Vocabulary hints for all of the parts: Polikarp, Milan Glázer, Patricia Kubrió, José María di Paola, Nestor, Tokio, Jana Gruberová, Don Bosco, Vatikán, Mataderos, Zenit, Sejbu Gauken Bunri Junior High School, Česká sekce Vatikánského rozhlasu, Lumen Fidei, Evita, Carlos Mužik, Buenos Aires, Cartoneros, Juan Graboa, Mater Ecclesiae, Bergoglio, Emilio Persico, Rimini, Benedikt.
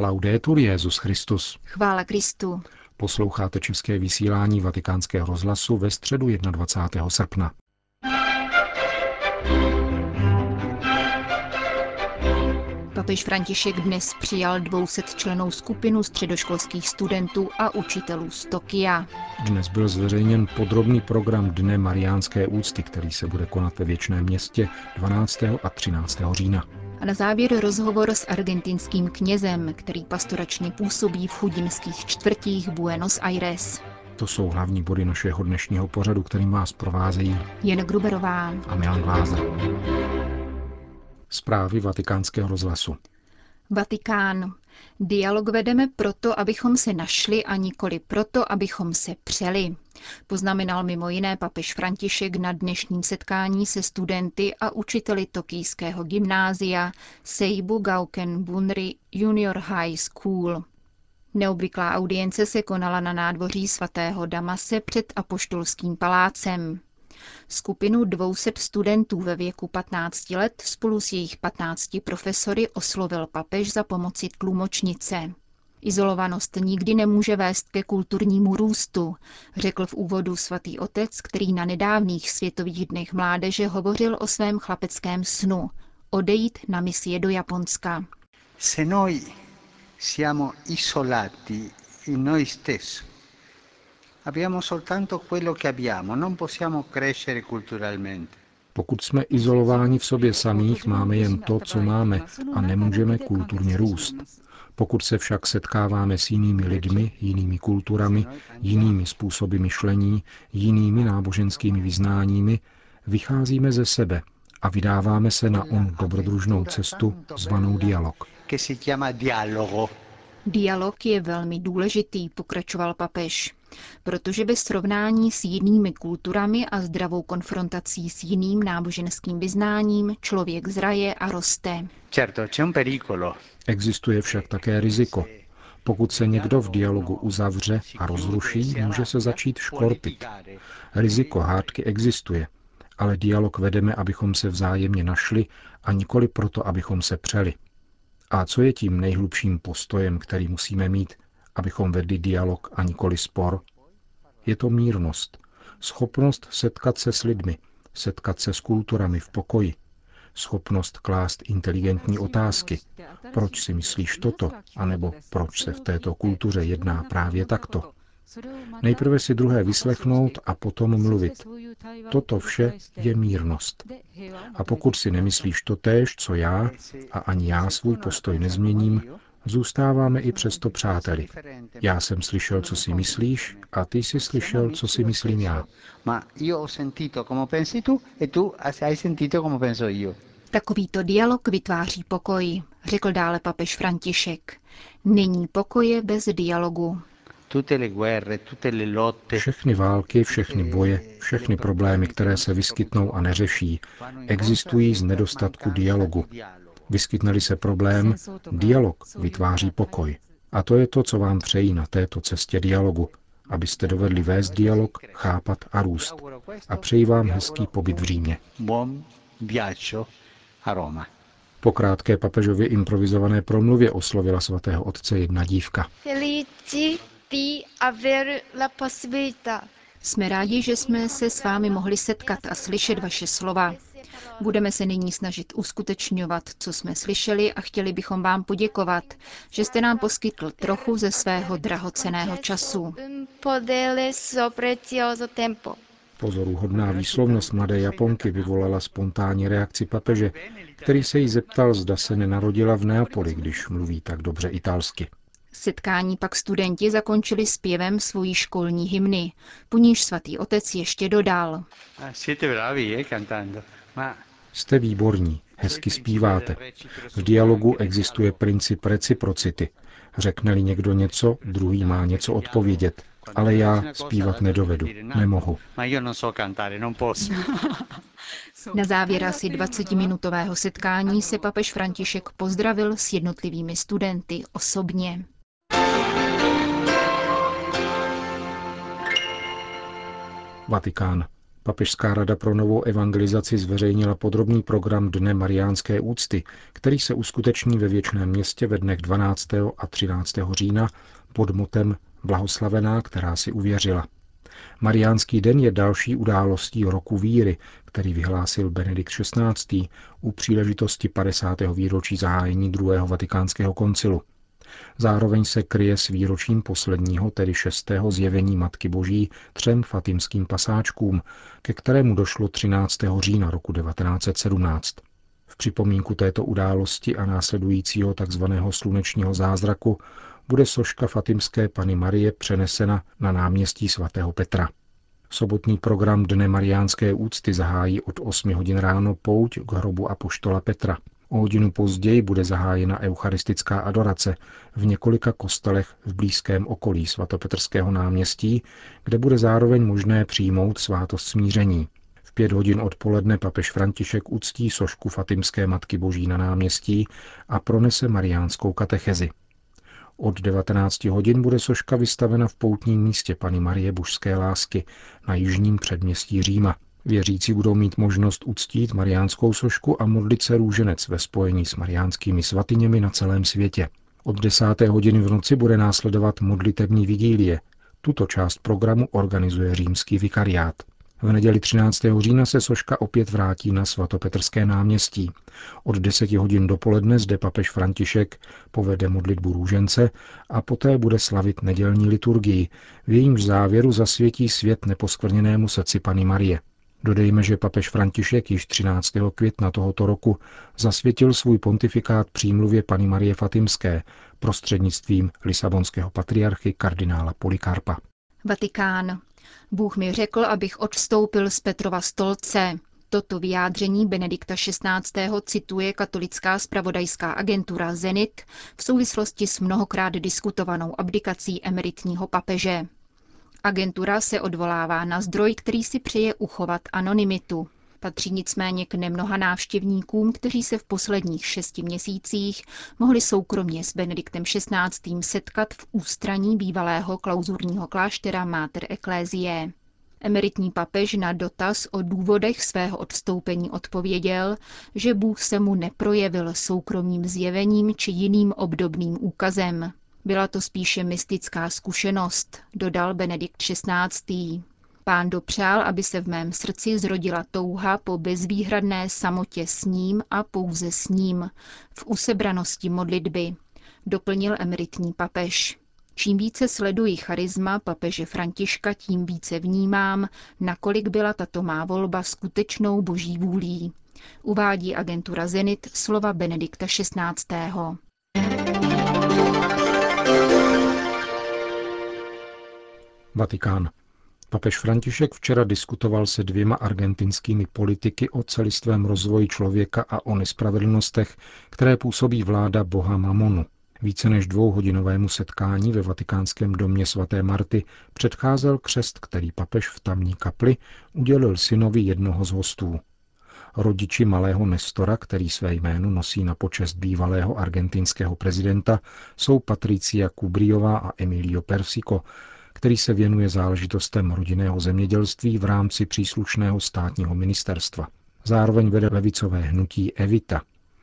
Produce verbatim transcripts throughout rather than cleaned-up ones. Laudetur Jesus Christus. Chvála Kristu. Posloucháte české vysílání Vatikánského rozhlasu ve středu dvacátého prvního srpna. Papež František dnes přijal dvousetčlennou skupinu středoškolských studentů a učitelů z Tokia. Dnes byl zveřejněn podrobný program Dne mariánské úcty, který se bude konat ve Věčném městě dvanáctého a třináctého října. A na závěr rozhovor s argentinským knězem, který pastoračně působí v chudinských čtvrtích Buenos Aires. To jsou hlavní body našeho dnešního pořadu, kterým vás provázejí Jana Gruberová a Milan Glázer. Zprávy Vatikánského rozhlasu. Vatikán. Dialog vedeme proto, abychom se našli, a nikoli proto, abychom se přeli. Poznamenal mimo jiné papež František na dnešním setkání se studenty a učiteli tokijského gymnázia Sejbu Gauken Bunri Junior High School. Neobvyklá audience se konala na nádvoří svatého Damase před Apoštolským palácem. Skupinu dvou set studentů ve věku patnácti let spolu s jejich patnácti profesory oslovil papež za pomoci tlumočnice. Izolovanost nikdy nemůže vést ke kulturnímu růstu, řekl v úvodu svatý otec, který na nedávných světových dnech mládeže hovořil o svém chlapeckém snu – odejít na misie do Japonska. Se noi siamo isolati in noi stessi. Pokud jsme izolováni v sobě samých, máme jen to, co máme, a nemůžeme kulturně růst. Pokud se však setkáváme s jinými lidmi, jinými kulturami, jinými způsoby myšlení, jinými náboženskými vyznáními, vycházíme ze sebe a vydáváme se na onu dobrodružnou cestu, zvanou dialog. Dialog je velmi důležitý, pokračoval papež, protože bez srovnání s jinými kulturami a zdravou konfrontací s jiným náboženským vyznáním člověk zraje a roste. Existuje však také riziko. Pokud se někdo v dialogu uzavře a rozruší, může se začít škorpit. Riziko hádky existuje, ale dialog vedeme, abychom se vzájemně našli a nikoli proto, abychom se přeli. A co je tím nejhlubším postojem, který musíme mít, abychom vedli dialog a nikoli spor? Je to mírnost, schopnost setkat se s lidmi, setkat se s kulturami v pokoji, schopnost klást inteligentní otázky. Proč si myslíš toto? A nebo proč se v této kultuře jedná právě takto? Nejprve si druhé vyslechnout a potom mluvit. Toto vše je mírnost. A pokud si nemyslíš totéž, co já, a ani já svůj postoj nezměním, zůstáváme i přesto přáteli. Já jsem slyšel, co si myslíš, a ty jsi slyšel, co si myslím já. Takovýto dialog vytváří pokoj, řekl dále papež František. Není pokoje bez dialogu. Všechny války, všechny boje, všechny problémy, které se vyskytnou a neřeší, existují z nedostatku dialogu. Vyskytne-li se problém, dialog vytváří pokoj. A to je to, co vám přeji na této cestě dialogu, abyste dovedli vést dialog, chápat a růst. A přeji vám hezký pobyt v Římě. Po krátké papežově improvizované promluvě oslovila svatého otce jedna dívka. Jsme rádi, že jsme se s vámi mohli setkat a slyšet vaše slova. Budeme se nyní snažit uskutečňovat, co jsme slyšeli, a chtěli bychom vám poděkovat, že jste nám poskytl trochu ze svého drahocenného času. Pozoruhodná výslovnost mladé Japonky vyvolala spontánní reakci papeže, který se jí zeptal, zda se nenarodila v Neapoli, když mluví tak dobře italsky. Setkání pak studenti zakončili zpěvem svojí školní hymny, po níž svatý otec ještě dodal. Jste výborní, hezky zpíváte. V dialogu existuje princip reciprocity. Řekne-li někdo něco, druhý má něco odpovědět. Ale já zpívat nedovedu, nemohu. Na závěr asi dvacetiminutového setkání se papež František pozdravil s jednotlivými studenty osobně. Vatikán. Papežská rada pro novou evangelizaci zveřejnila podrobný program Dne mariánské úcty, který se uskuteční ve Věčném Městě ve dnech dvanáctého a třináctého října pod motem Blahoslavená, která si uvěřila. Mariánský den je další událostí roku víry, který vyhlásil Benedikt šestnáctý u příležitosti padesátého výročí zahájení druhého vatikánského koncilu. Zároveň se kryje s výročím posledního, tedy šestého zjevení Matky Boží třem fatimským pasáčkům, ke kterému došlo třináctého října roku devatenáct set sedmnáct. V připomínku této události a následujícího tzv. Slunečního zázraku bude soška fatimské Panny Marie přenesena na náměstí svatého Petra. Sobotní program Dne mariánské úcty zahájí od osmi hodin ráno pouť k hrobu apoštola Petra. O hodinu později bude zahájena eucharistická adorace v několika kostelech v blízkém okolí svatopetrského náměstí, kde bude zároveň možné přijmout svátost smíření. V pět hodin odpoledne papež František uctí sošku fatimské Matky Boží na náměstí a pronese mariánskou katechezi. Od devatenácti hodin bude soška vystavena v poutním místě Panny Marie Božské lásky na jižním předměstí Říma. Věřící budou mít možnost uctít mariánskou sošku a modlit se růženec ve spojení s mariánskými svatyněmi na celém světě. Od desáté hodiny v noci bude následovat modlitební vigílie. Tuto část programu organizuje římský vikariát. V neděli třináctého října se soška opět vrátí na svatopetrské náměstí. Od deseti hodin dopoledne zde papež František povede modlitbu růžence a poté bude slavit nedělní liturgii, v jejímž závěru zasvětí svět neposkvrněnému srdci Panny Marie. Dodejme, že papež František již třináctého května tohoto roku zasvětil svůj pontifikát přímluvě Panny Marie Fatimské prostřednictvím lisabonského patriarchy kardinála Polikarpa. Vatikán. Bůh mi řekl, abych odstoupil z Petrova stolce. Toto vyjádření Benedikta šestnáctého cituje katolická zpravodajská agentura Zenit v souvislosti s mnohokrát diskutovanou abdikací emeritního papeže. Agentura se odvolává na zdroj, který si přeje uchovat anonymitu. Patří nicméně k nemnoha návštěvníkům, kteří se v posledních šesti měsících mohli soukromně s Benediktem šestnáctým setkat v ústraní bývalého klauzurního kláštera Mater Ecclesiae. Emeritní papež na dotaz o důvodech svého odstoupení odpověděl, že Bůh se mu neprojevil soukromým zjevením či jiným obdobným úkazem. Byla to spíše mystická zkušenost, dodal Benedikt šestnáctý Pán dopřál, aby se v mém srdci zrodila touha po bezvýhradné samotě s ním a pouze s ním, v usebranosti modlitby, doplnil emeritní papež. Čím více sleduji charisma papeže Františka, tím více vnímám, nakolik byla tato má volba skutečnou boží vůlí, uvádí agentura Zenit slova Benedikta šestnáctého Vatikán. Papež František včera diskutoval se dvěma argentinskými politiky o celistvém rozvoji člověka a o nespravedlnostech, které působí vláda boha Mamonu. Více než dvouhodinovému setkání ve vatikánském domě svaté Marty předcházel křest, který papež v tamní kapli udělil synovi jednoho z hostů. Rodiči malého Nestora, který své jméno nosí na počest bývalého argentinského prezidenta, jsou Patricia Kubriová a Emilio Persico, který se věnuje záležitostem rodinného zemědělství v rámci příslušného státního ministerstva. Zároveň vede levicové hnutí Evita.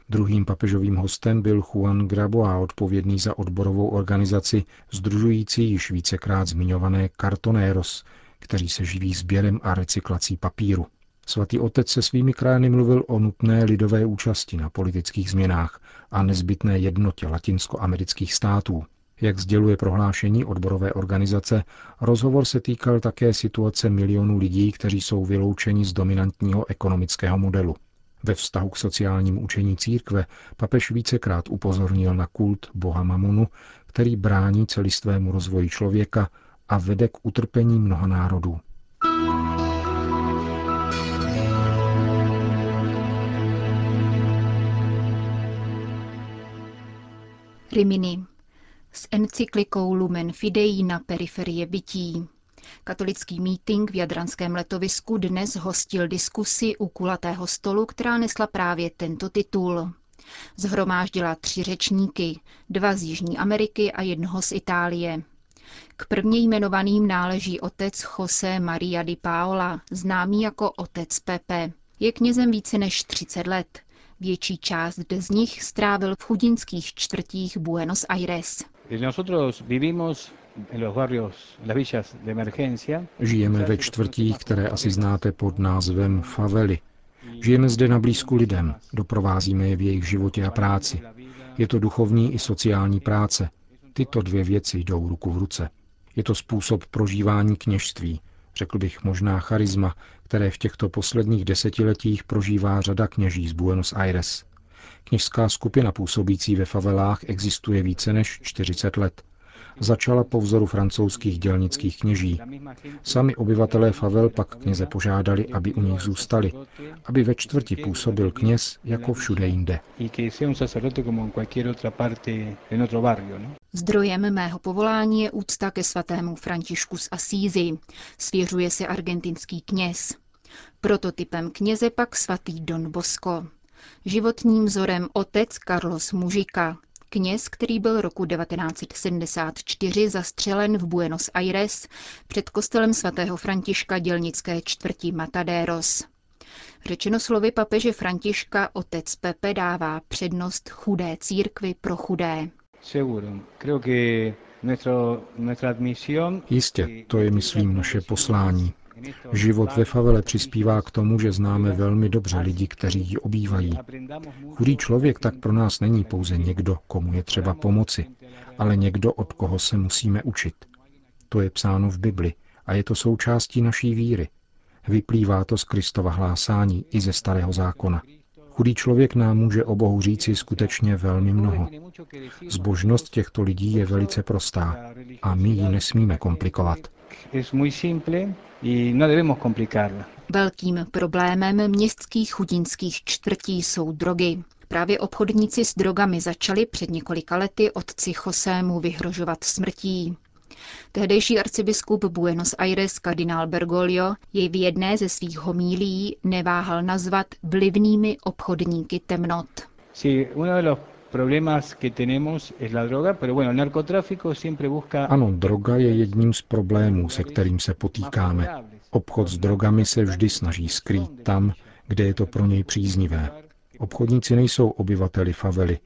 Druhým papežovým hostem byl Juan Graboa, odpovědný za odborovou organizaci sdružující již vícekrát zmiňované Cartoneros, kteří se živí sběrem a recyklací papíru. Svatý otec se svými krajany mluvil o nutné lidové účasti na politických změnách a nezbytné jednotě latinskoamerických států. Jak sděluje prohlášení odborové organizace, rozhovor se týkal také situace milionů lidí, kteří jsou vyloučeni z dominantního ekonomického modelu. Ve vztahu k sociálním učení církve papež vícekrát upozornil na kult boha Mamonu, který brání celistvému rozvoji člověka a vede k utrpení mnoha národů. Rimini. S encyklikou Lumen Fidei na periferie bytí. Katolický mítink v jadranském letovisku dnes hostil diskusi u kulatého stolu, která nesla právě tento titul. Zhromáždila tři řečníky, dva z Jižní Ameriky a jednoho z Itálie. K prvně jmenovaným náleží otec José María di Paola, známý jako otec Pepe. Je knězem více než třicet let. Větší část z nich strávil v chudinských čtvrtích Buenos Aires. Žijeme ve čtvrtích, které asi znáte pod názvem favely. Žijeme zde na blízku lidem, doprovázíme je v jejich životě a práci. Je to duchovní i sociální práce. Tyto dvě věci jdou ruku v ruce. Je to způsob prožívání kněžství, řekl bych možná charisma, které v těchto posledních desetiletích prožívá řada kněží z Buenos Aires. Kněžská skupina působící ve favelách existuje více než čtyřicet let. Začala po vzoru francouzských dělnických kněží. Sami obyvatelé favel pak kněze požádali, aby u nich zůstali, aby ve čtvrti působil kněz jako všude jinde. Zdrojem mého povolání je úcta ke svatému Františku z Asízi, svěřuje se argentinský kněz. Prototypem kněze pak svatý Don Bosco. Životním vzorem otec Carlos Mužika, kněz, který byl roku devatenáct set sedmdesát čtyři zastřelen v Buenos Aires před kostelem svatého Františka dělnické čtvrti Mataderos. Řečeno slovy papeže Františka, otec Pepe dává přednost chudé církvi pro chudé. Jistě, to je, myslím, naše poslání. Život ve favele přispívá k tomu, že známe velmi dobře lidi, kteří ji obývají. Chudý člověk tak pro nás není pouze někdo, komu je třeba pomoci, ale někdo, od koho se musíme učit. To je psáno v Bibli a je to součástí naší víry. Vyplývá to z Kristova hlásání i ze Starého zákona. Chudý člověk nám může o Bohu říci skutečně velmi mnoho. Zbožnost těchto lidí je velice prostá a my ji nesmíme komplikovat. Velkým problémem městských chudinských čtvrtí jsou drogy. Právě obchodníci s drogami začali před několika lety otci Josému vyhrožovat smrtí. Tehdejší arcibiskup Buenos Aires kardinál Bergoglio jej v jedné ze svých homílií neváhal nazvat vlivnými obchodníky temnot. Ano, droga je jedním z problémů, se kterým se potýkáme. Obchod s drogami se vždy snaží skrýt tam, kde je to pro něj příznivé. Obchodníci nejsou obyvateli favely.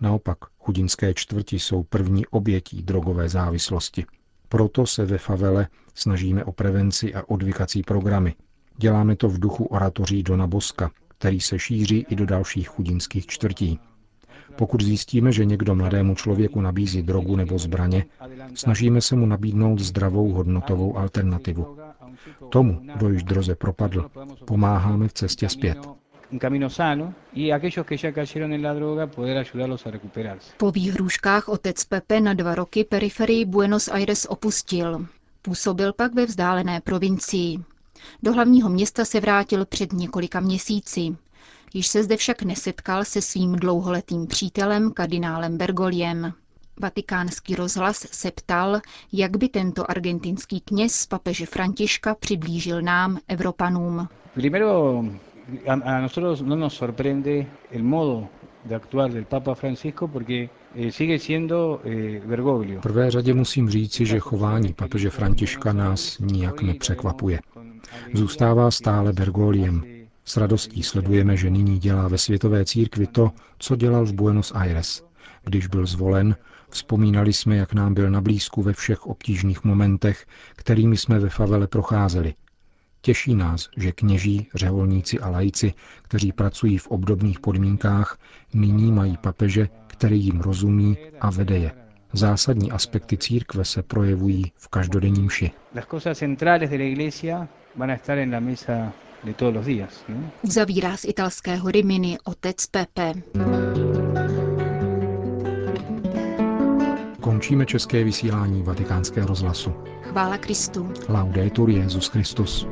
Naopak, chudinské čtvrti jsou první obětí drogové závislosti. Proto se ve favele snažíme o prevenci a odvykací programy. Děláme to v duchu oratoří Dona Boska, který se šíří i do dalších chudinských čtvrtí. Pokud zjistíme, že někdo mladému člověku nabízí drogu nebo zbraně, snažíme se mu nabídnout zdravou hodnotovou alternativu. Tomu, kdo již droze propadl, pomáháme v cestě zpět. Po výhrůžkách otec Pepe na dva roky periferii Buenos Aires opustil. Působil pak ve vzdálené provincii. Do hlavního města se vrátil před několika měsíci. Již se zde však nesetkal se svým dlouholetým přítelem kardinálem Bergogliem. Vatikánský rozhlas se ptal, jak by tento argentinský kněz papeže Františka přiblížil nám, Evropanům. Primero, a nosotros no nos sorprende el modo de actuar del Papa Francisco porque sigue siendo Bergoglio. V prvé řadě musím říci, že chování papeže Františka nás nijak nepřekvapuje. Zůstává stále Bergogliem. S radostí sledujeme, že nyní dělá ve světové církvi to, co dělal v Buenos Aires. Když byl zvolen, vzpomínali jsme, jak nám byl nablízku ve všech obtížných momentech, kterými jsme ve favele procházeli. Těší nás, že kněží, řeholníci a laici, kteří pracují v obdobných podmínkách, nyní mají papeže, který jim rozumí a vede je. Zásadní aspekty církve se projevují v každodenní mši. Uzavírá z italského Rimini otec Pepe. Končíme české vysílání Vatikánského rozhlasu. Chvála Kristu. Laudetur Jesus Christus.